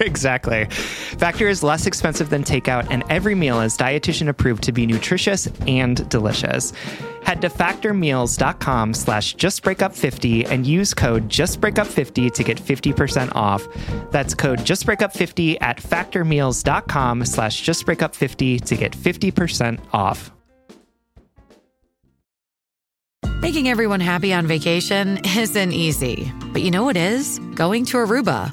Exactly. Factor is less expensive than takeout, and every meal is dietitian approved to be nutritious and delicious. Head to factormeals.com/justbreakup50 and use code justbreakup50 to get 50% off. That's code justbreakup50 at factormeals.com/justbreakup50 to get 50% off. Making everyone happy on vacation isn't easy, but you know what is? Going to Aruba.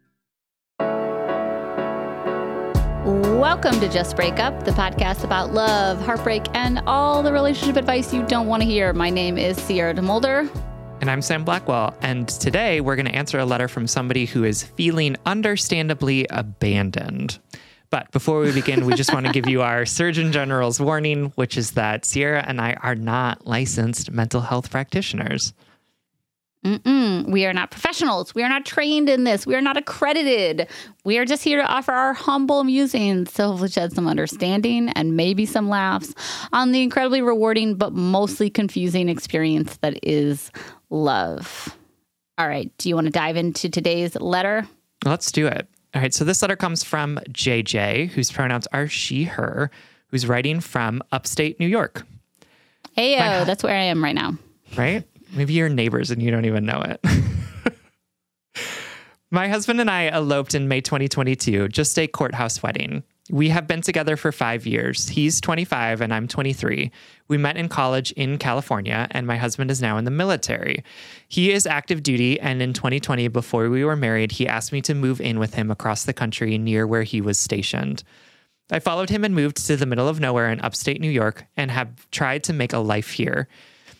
Welcome to Just Break Up, the podcast about love, heartbreak, and all the relationship advice you don't want to hear. My name is Sierra DeMolder. And I'm Sam Blackwell. And today we're going to answer a letter from somebody who is feeling understandably abandoned. But before we begin, we just want to give you our Surgeon General's warning, which is that Sierra and I are not licensed mental health practitioners. We are not professionals. We are not trained in this. We are not accredited. We are just here to offer our humble musings to hopefully shed some understanding and maybe some laughs on the incredibly rewarding but mostly confusing experience that is love. All right. Do you want to dive into today's letter? Let's do it. All right. So this letter comes from JJ, whose pronouns are she, her, who's writing from upstate New York. Hey, that's where I am right now. Right? Maybe you're neighbors and you don't even know it. My husband and I eloped in May 2022, just a courthouse wedding. We have been together for 5 years. He's 25 and I'm 23. We met in college in California, and my husband is now in the military. He is active duty, and in 2020, before we were married, he asked me to move in with him across the country near where he was stationed. I followed him and moved to the middle of nowhere in upstate New York and have tried to make a life here.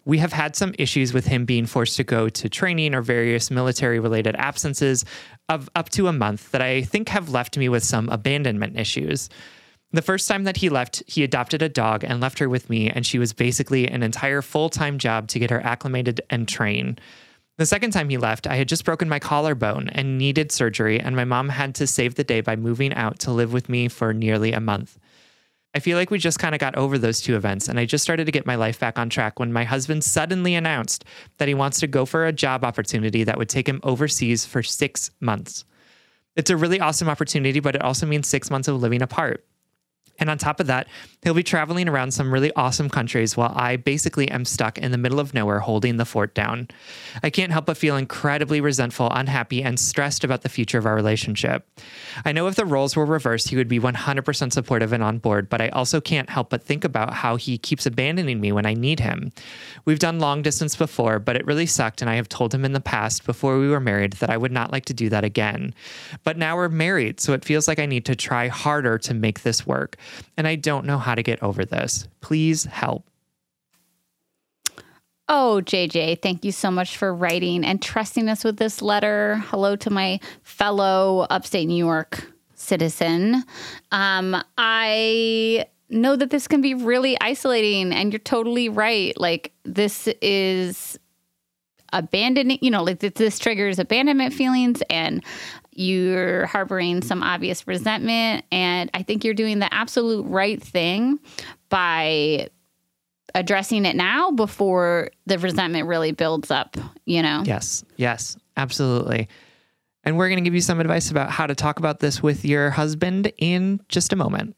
We have had some issues with him being forced to go to training or various military-related absences of up to a month that I think have left me with some abandonment issues. The first time that he left, he adopted a dog and left her with me, and she was basically an entire full-time job to get her acclimated and trained. The second time he left, I had just broken my collarbone and needed surgery, and my mom had to save the day by moving out to live with me for nearly a month. I feel like we just kind of got over those two events, and I just started to get my life back on track when my husband suddenly announced that he wants to go for a job opportunity that would take him overseas for 6 months. It's a really awesome opportunity, but it also means 6 months of living apart. And on top of that, he'll be traveling around some really awesome countries while I basically am stuck in the middle of nowhere holding the fort down. I can't help but feel incredibly resentful, unhappy, and stressed about the future of our relationship. I know if the roles were reversed, he would be 100% supportive and on board, but I also can't help but think about how he keeps abandoning me when I need him. We've done long distance before, but it really sucked, and I have told him in the past before we were married that I would not like to do that again. But now we're married, so it feels like I need to try harder to make this work, and I don't know how to get over this. Please help. Oh, JJ, thank you so much for writing and trusting us with this letter. Hello to my fellow upstate New York citizen. I know that this can be really isolating, and you're totally right. Like, this is abandoning, you know, like this triggers abandonment feelings, and you're harboring some obvious resentment. And I think you're doing the absolute right thing by addressing it now before the resentment really builds up, you know? Yes, absolutely. And we're going to give you some advice about how to talk about this with your husband in just a moment.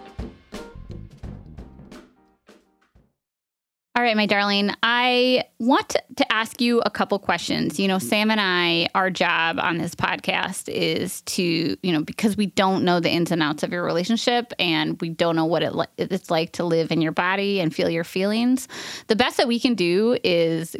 All right, my darling, I want to ask you a couple questions. You know, Sam and I, our job on this podcast is to, you know, because we don't know the ins and outs of your relationship and we don't know what it's like to live in your body and feel your feelings, the best that we can do is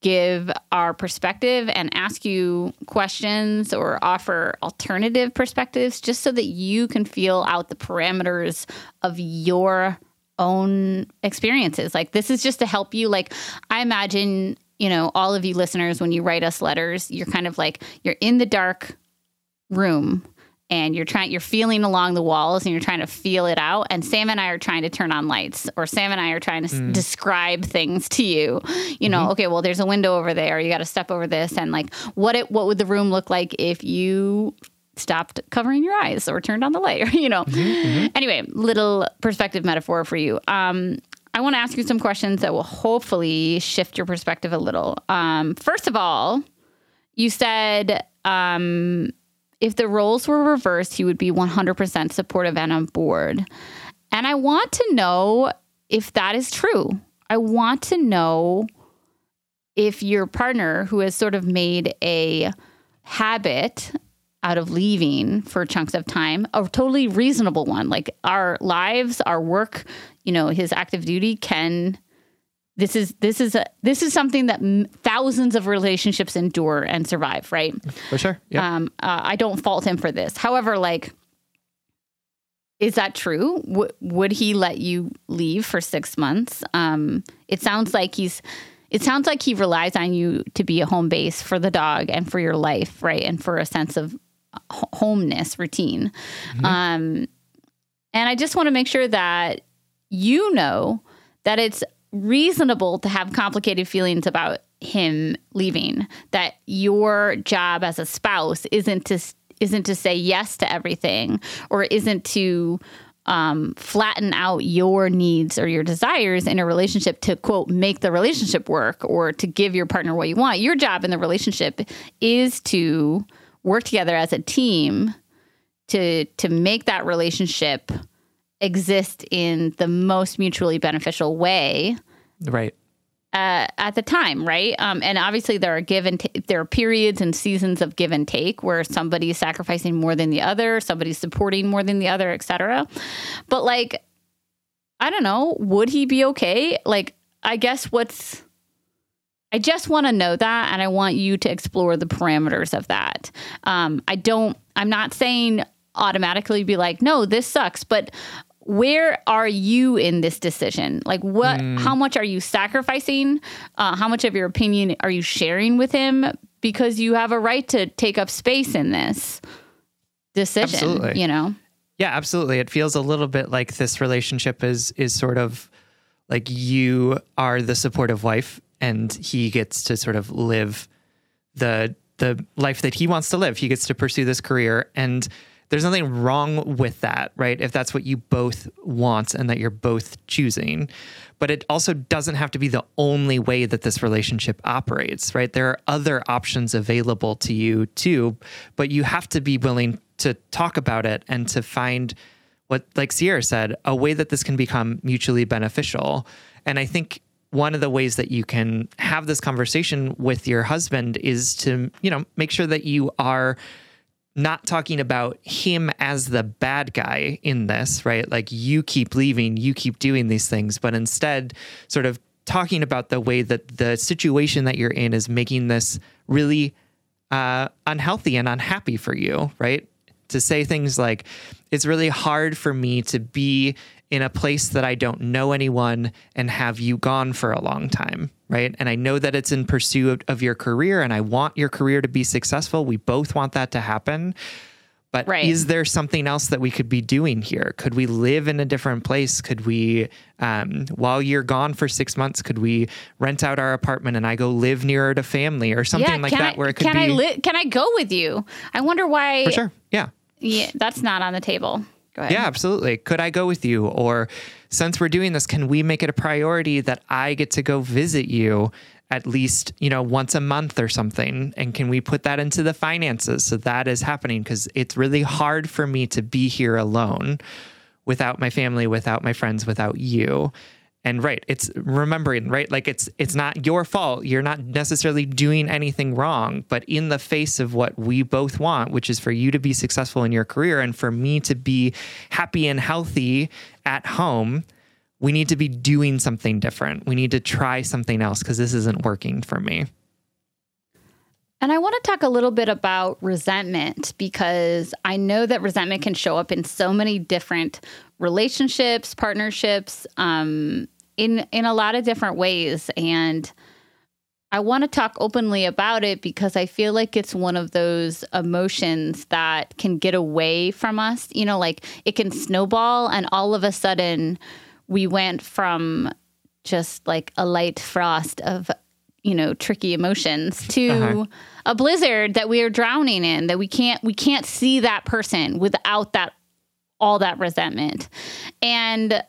give our perspective and ask you questions or offer alternative perspectives just so that you can feel out the parameters of your own experiences. Like, this is just to help you. Like, I imagine, you know, all of you listeners, when you write us letters, you're kind of like, you're in the dark room and you're feeling along the walls and you're trying to feel it out. And Sam and I are trying to turn on lights, or Sam and I are trying to describe things to you, you know, okay, well, there's a window over there. You got to step over this. And like, what would the room look like if you stopped covering your eyes or turned on the light, or, you know, anyway, little perspective metaphor for you. I want to ask you some questions that will hopefully shift your perspective a little. First of all, you said, if the roles were reversed, he would be 100% supportive and on board. And I want to know if that is true. I want to know if your partner, who has sort of made a habit out of leaving for chunks of time, a totally reasonable one. Like, our lives, our work, you know, his active duty this is something that thousands of relationships endure and survive. Right. For sure. Yep. I don't fault him for this. However, like, is that true? Would he let you leave for 6 months? It sounds like he relies on you to be a home base for the dog and for your life. Right. And for a sense of homeness, routine. And I just want to make sure that you know that it's reasonable to have complicated feelings about him leaving, that your job as a spouse isn't to say yes to everything, or isn't to flatten out your needs or your desires in a relationship to, quote, make the relationship work or to give your partner what you want. Your job in the relationship is to work together as a team to make that relationship exist in the most mutually beneficial way. Right. At the time. Right. And obviously there are there are periods and seasons of give and take where somebody is sacrificing more than the other, somebody's supporting more than the other, et cetera. But like, I don't know, would he be okay? Like, I just want to know that. And I want you to explore the parameters of that. I'm not saying automatically be like, no, this sucks, but where are you in this decision? Like, how much are you sacrificing? How much of your opinion are you sharing with him? Because you have a right to take up space in this decision, absolutely. You know? Yeah, absolutely. It feels a little bit like this relationship is sort of like you are the supportive wife and he gets to sort of live the life that he wants to live. He gets to pursue this career, and there's nothing wrong with that, right? If that's what you both want and that you're both choosing. But it also doesn't have to be the only way that this relationship operates, right? There are other options available to you too, but you have to be willing to talk about it and to find what, like Sierra said, a way that this can become mutually beneficial. And I think one of the ways that you can have this conversation with your husband is to, you know, make sure that you are not talking about him as the bad guy in this, right? Like, you keep leaving, you keep doing these things, but instead sort of talking about the way that the situation that you're in is making this really unhealthy and unhappy for you, right? To say things like, it's really hard for me to be in a place that I don't know anyone and have you gone for a long time, right? And I know that it's in pursuit of your career and I want your career to be successful. We both want that to happen. But right. Is there something else that we could be doing here? Could we live in a different place? Could we, while you're gone for 6 months, could we rent out our apartment and I go live nearer to family or something like that where it could be... Can I go with you? I wonder why... For sure, yeah. Yeah, that's not on the table. Yeah, absolutely. Could I go with you? Or since we're doing this, can we make it a priority that I get to go visit you at least, you know, once a month or something? And can we put that into the finances? So that is happening, because it's really hard for me to be here alone without my family, without my friends, without you. And right, it's remembering, right? Like it's not your fault. You're not necessarily doing anything wrong, but in the face of what we both want, which is for you to be successful in your career and for me to be happy and healthy at home, we need to be doing something different. We need to try something else because this isn't working for me. And I want to talk a little bit about resentment, because I know that resentment can show up in so many different relationships, partnerships, in a lot of different ways. And I want to talk openly about it because I feel like it's one of those emotions that can get away from us. You know, like it can snowball and all of a sudden we went from just like a light frost of, you know, tricky emotions to a blizzard that we are drowning in, that we can't see that person without that, all that resentment. And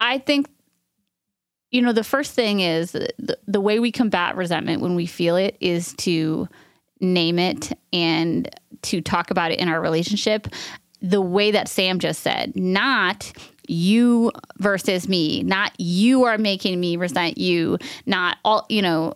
I think, you know, the first thing is the way we combat resentment when we feel it is to name it and to talk about it in our relationship, the way that Sam just said, not you versus me, not you are making me resent you, not all, you know,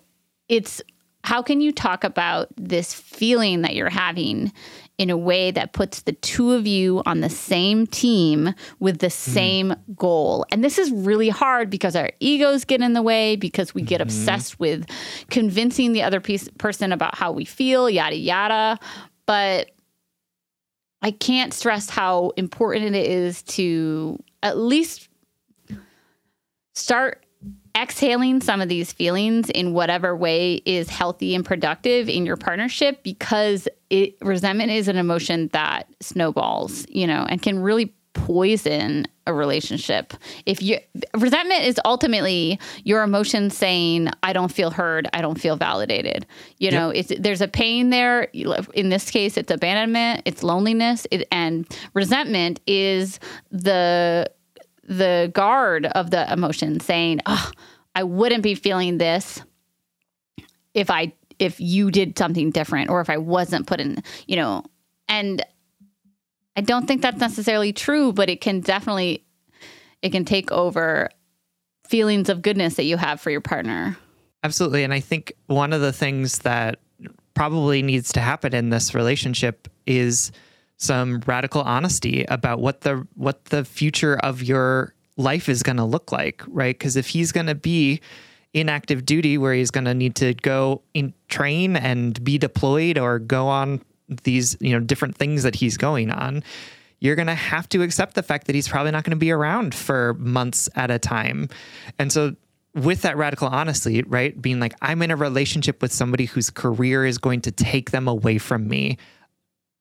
it's how can you talk about this feeling that you're having in a way that puts the two of you on the same team with the same goal. And this is really hard because our egos get in the way, because we get obsessed with convincing the other person about how we feel, yada, yada. But I can't stress how important it is to at least start exhaling some of these feelings in whatever way is healthy and productive in your partnership, because resentment is an emotion that snowballs, you know, and can really poison a relationship. Resentment is ultimately your emotion saying, I don't feel heard, I don't feel validated. You know, there's a pain there. In this case, it's abandonment, it's loneliness, and resentment is the guard of the emotion saying, oh, I wouldn't be feeling this if you did something different, or if I wasn't put in, you know. And I don't think that's necessarily true, but it can definitely, take over feelings of goodness that you have for your partner. Absolutely. And I think one of the things that probably needs to happen in this relationship is some radical honesty about what the future of your life is going to look like, right? Because if he's going to be in active duty, where he's going to need to go in train and be deployed or go on these, you know, different things that he's going on, you're going to have to accept the fact that he's probably not going to be around for months at a time. And so with that radical honesty, right, being like, I'm in a relationship with somebody whose career is going to take them away from me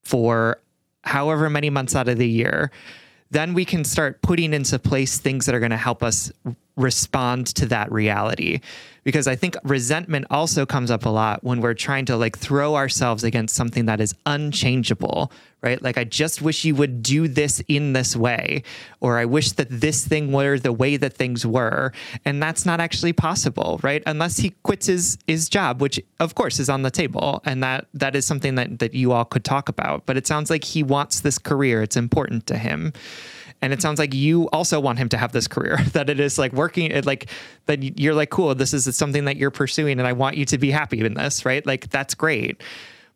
for however many months out of the year, then we can start putting into place things that are going to help us respond to that reality. Because I think resentment also comes up a lot when we're trying to like throw ourselves against something that is unchangeable, right? Like, I just wish you would do this in this way, or I wish that this thing were the way that things were. And that's not actually possible, right? Unless he quits his job, which of course is on the table. And that is something that you all could talk about, but it sounds like he wants this career. It's important to him. And it sounds like you also want him to have this career, that it is like working, it like that you're like, cool, this is something that you're pursuing and I want you to be happy in this, right? Like, that's great.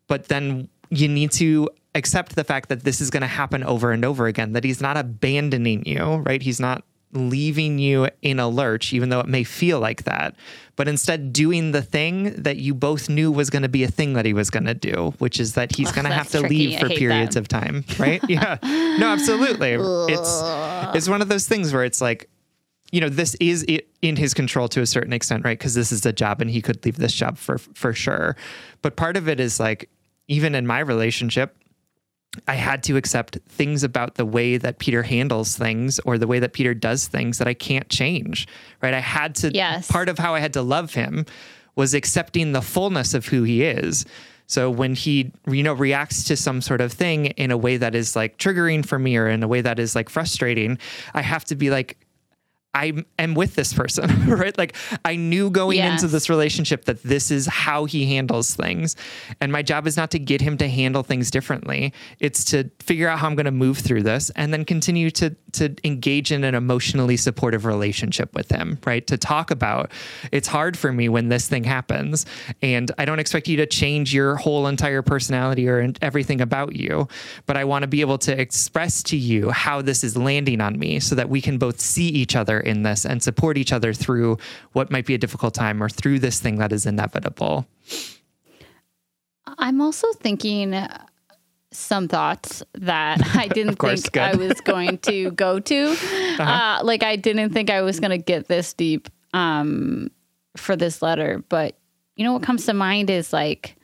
But then you need to accept the fact that this is going to happen over and over again, that he's not abandoning you, right? He's not leaving you in a lurch, even though it may feel like that, but instead doing the thing that you both knew was going to be a thing that he was going to do, which is that he's going to have to leave for periods of time, right? Yeah, no, absolutely. It's one of those things where it's like, you know, this is in his control to a certain extent, right? Because this is a job and he could leave this job for sure. But part of it is like, even in my relationship, I had to accept things about the way that Peter handles things or the way that Peter does things that I can't change, right? I had to, part of how I had to love him was accepting the fullness of who he is. So when he, you know, reacts to some sort of thing in a way that is like triggering for me or in a way that is like frustrating, I have to be like, I am with this person, right? Like I knew going into this relationship that this is how he handles things. And my job is not to get him to handle things differently. It's to figure out how I'm going to move through this and then continue to engage in an emotionally supportive relationship with him, right? To talk about, it's hard for me when this thing happens and I don't expect you to change your whole entire personality or everything about you, but I want to be able to express to you how this is landing on me so that we can both see each other in this and support each other through what might be a difficult time or through this thing that is inevitable. I'm also thinking some thoughts that I didn't think I was going to go to. Like I didn't think I was going to get this deep for this letter. But you know what comes to mind is like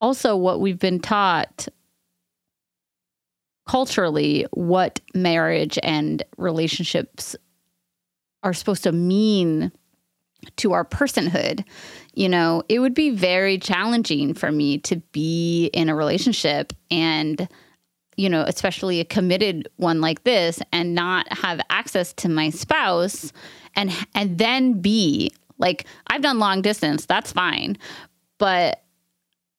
also what we've been taught culturally, what marriage and relationships are supposed to mean to our personhood. You know, it would be very challenging for me to be in a relationship and, you know, especially a committed one like this and not have access to my spouse and then be like, I've done long distance, that's fine. But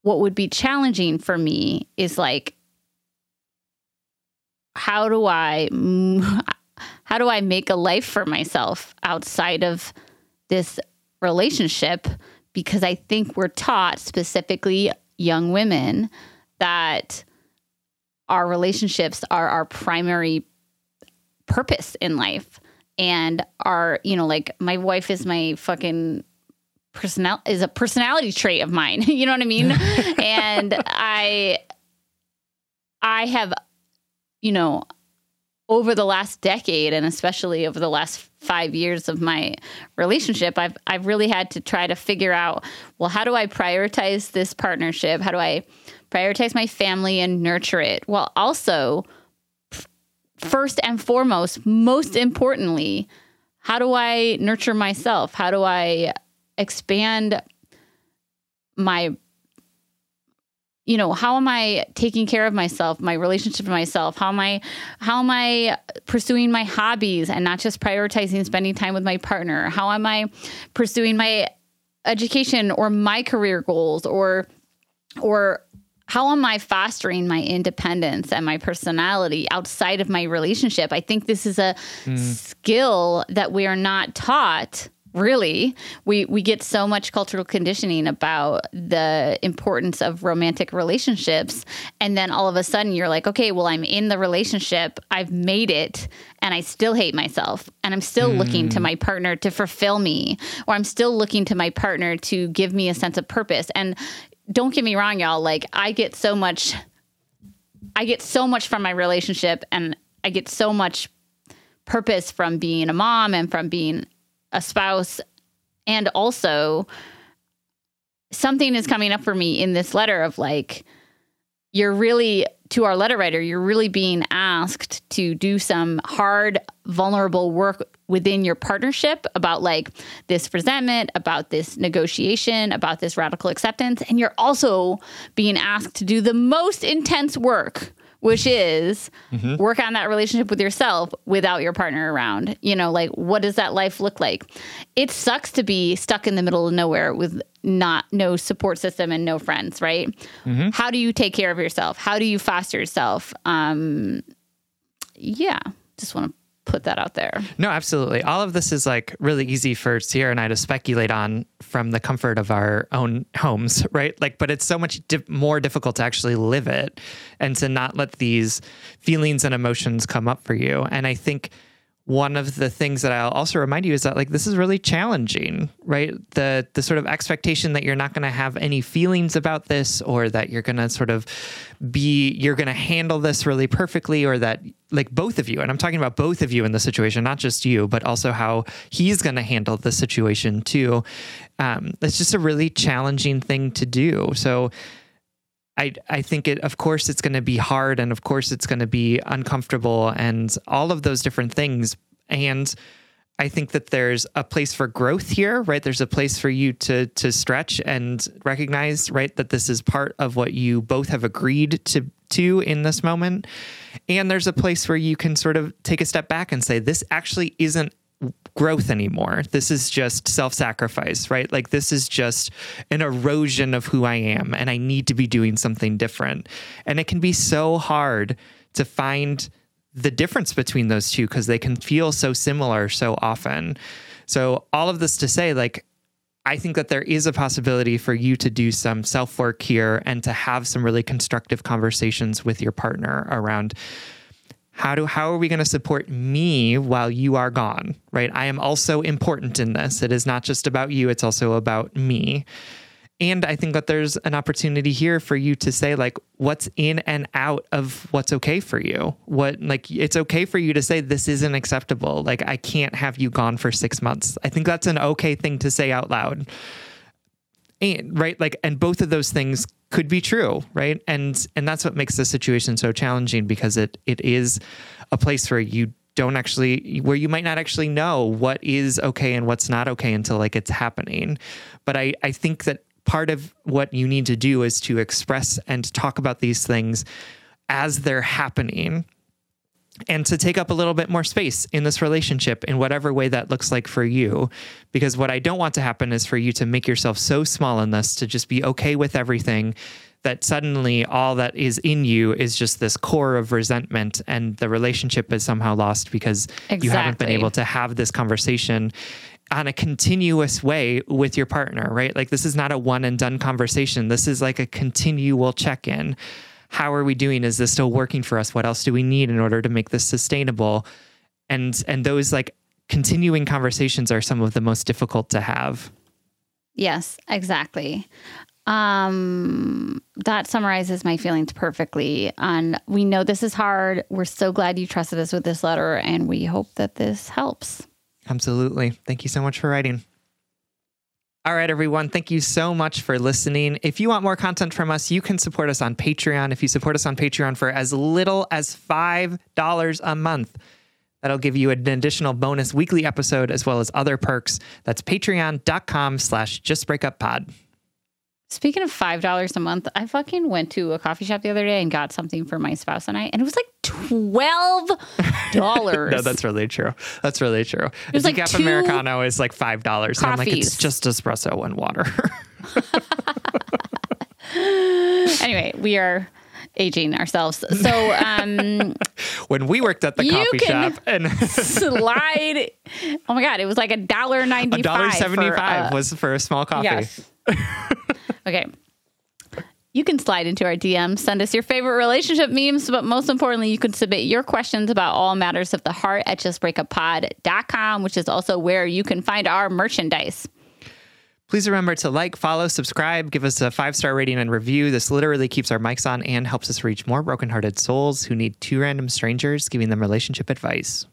what would be challenging for me is like, how do I make a life for myself outside of this relationship? Because I think we're taught, specifically young women, that our relationships are our primary purpose in life and are, you know, like my wife is my fucking is a personality trait of mine. You know what I mean? And I have, you know, over the last decade, and especially over the last 5 years of my relationship, I've really had to try to figure out, well, how do I prioritize this partnership? How do I prioritize my family and nurture it? Well, also, first and foremost, most importantly, how do I nurture myself? How do I expand my, you know, how am I taking care of myself, my relationship with myself? How am I pursuing my hobbies and not just prioritizing spending time with my partner? How am I pursuing my education or my career goals or how am I fostering my independence and my personality outside of my relationship? I think this is a skill that we are not taught. Really, we get so much cultural conditioning about the importance of romantic relationships. And then all of a sudden you're like, okay, well, I'm in the relationship. I've made it and I still hate myself. And I'm still looking to my partner to fulfill me, or I'm still looking to my partner to give me a sense of purpose. And don't get me wrong, y'all, like I get so much from my relationship and I get so much purpose from being a mom and from being a spouse. And also something is coming up for me in this letter of like, you're really, to our letter writer, you're really being asked to do some hard, vulnerable work within your partnership about like this resentment, about this negotiation, about this radical acceptance. And you're also being asked to do the most intense work, which is work on that relationship with yourself without your partner around. You know, like, what does that life look like? It sucks to be stuck in the middle of nowhere with no support system and no friends, right? Mm-hmm. How do you take care of yourself? How do you foster yourself? Yeah, just want to put that out there. No, absolutely. All of this is like really easy for Sierra and I to speculate on from the comfort of our own homes, right? Like, but it's so much more difficult to actually live it and to not let these feelings and emotions come up for you. And I think one of the things that I'll also remind you is that like, this is really challenging, right? The sort of expectation that you're not going to have any feelings about this, or that you're going to sort of you're going to handle this really perfectly, or that like both of you, and I'm talking about both of you in the situation, not just you, but also how he's going to handle the situation too. It's just a really challenging thing to do. So I think of course it's going to be hard, and of course it's going to be uncomfortable and all of those different things. And I think that there's a place for growth here, right? There's a place for you to stretch and recognize, right, that this is part of what you both have agreed to in this moment. And there's a place where you can sort of take a step back and say, this actually isn't growth anymore. This is just self-sacrifice, right? Like, this is just an erosion of who I am, and I need to be doing something different. And it can be so hard to find the difference between those two because they can feel so similar so often. So all of this to say, like, I think that there is a possibility for you to do some self-work here and to have some really constructive conversations with your partner around how are we going to support me while you are gone, right? I am also important in this. It is not just about you. It's also about me. And I think that there's an opportunity here for you to say, like, what's in and out of what's okay for you. What, like, it's okay for you to say, this isn't acceptable. Like, I can't have you gone for 6 months. I think that's an okay thing to say out loud. And right. Like, and both of those things could be true. Right. And that's what makes this situation so challenging, because it is a place where you don't actually, where you might not actually know what is okay and what's not okay until, like, it's happening. But I think that part of what you need to do is to express and talk about these things as they're happening, and to take up a little bit more space in this relationship in whatever way that looks like for you. Because what I don't want to happen is for you to make yourself so small in this, to just be okay with everything, that suddenly all that is in you is just this core of resentment, and the relationship is somehow lost because you haven't been able to have this conversation on a continuous way with your partner, right? Like, this is not a one and done conversation. This is like a continual check-in. How are we doing? Is this still working for us? What else do we need in order to make this sustainable? And those, like, continuing conversations are some of the most difficult to have. Yes, exactly. That summarizes my feelings perfectly. And we know this is hard. We're so glad you trusted us with this letter, and we hope that this helps. Absolutely. Thank you so much for writing. All right, everyone. Thank you so much for listening. If you want more content from us, you can support us on Patreon. If you support us on Patreon for as little as $5 a month, that'll give you an additional bonus weekly episode as well as other perks. That's patreon.com/justbreakuppod. Speaking of $5 a month, I fucking went to a coffee shop the other day and got something for my spouse and I, and it was like $12. No, that's really true. That's really true. It was like decaf Americano is like $5. Coffees. And I'm like, it's just espresso and water. Anyway, we are aging ourselves. So when we worked at the coffee shop and slide, oh my God, it was like $1.95. $1.75 was for a small coffee. Yes. Okay. You can slide into our DM, send us your favorite relationship memes, but most importantly, you can submit your questions about all matters of the heart at justbreakuppod.com, which is also where you can find our merchandise. Please remember to like, follow, subscribe, give us a 5-star rating and review. This literally keeps our mics on and helps us reach more brokenhearted souls who need two random strangers giving them relationship advice.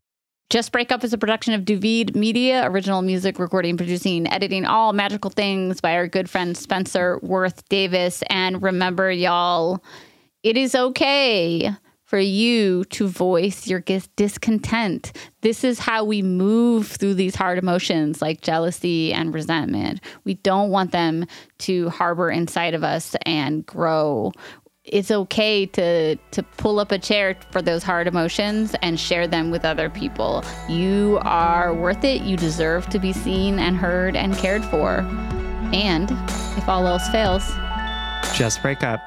Just Break Up is a production of Du Vide Media, original music, recording, producing, editing, all magical things by our good friend Spencer Worth Davis. And remember, y'all, it is okay for you to voice your discontent. This is how we move through these hard emotions like jealousy and resentment. We don't want them to harbor inside of us and grow. It's okay to pull up a chair for those hard emotions and share them with other people. You are worth it. You deserve to be seen and heard and cared for. And if all else fails, just break up.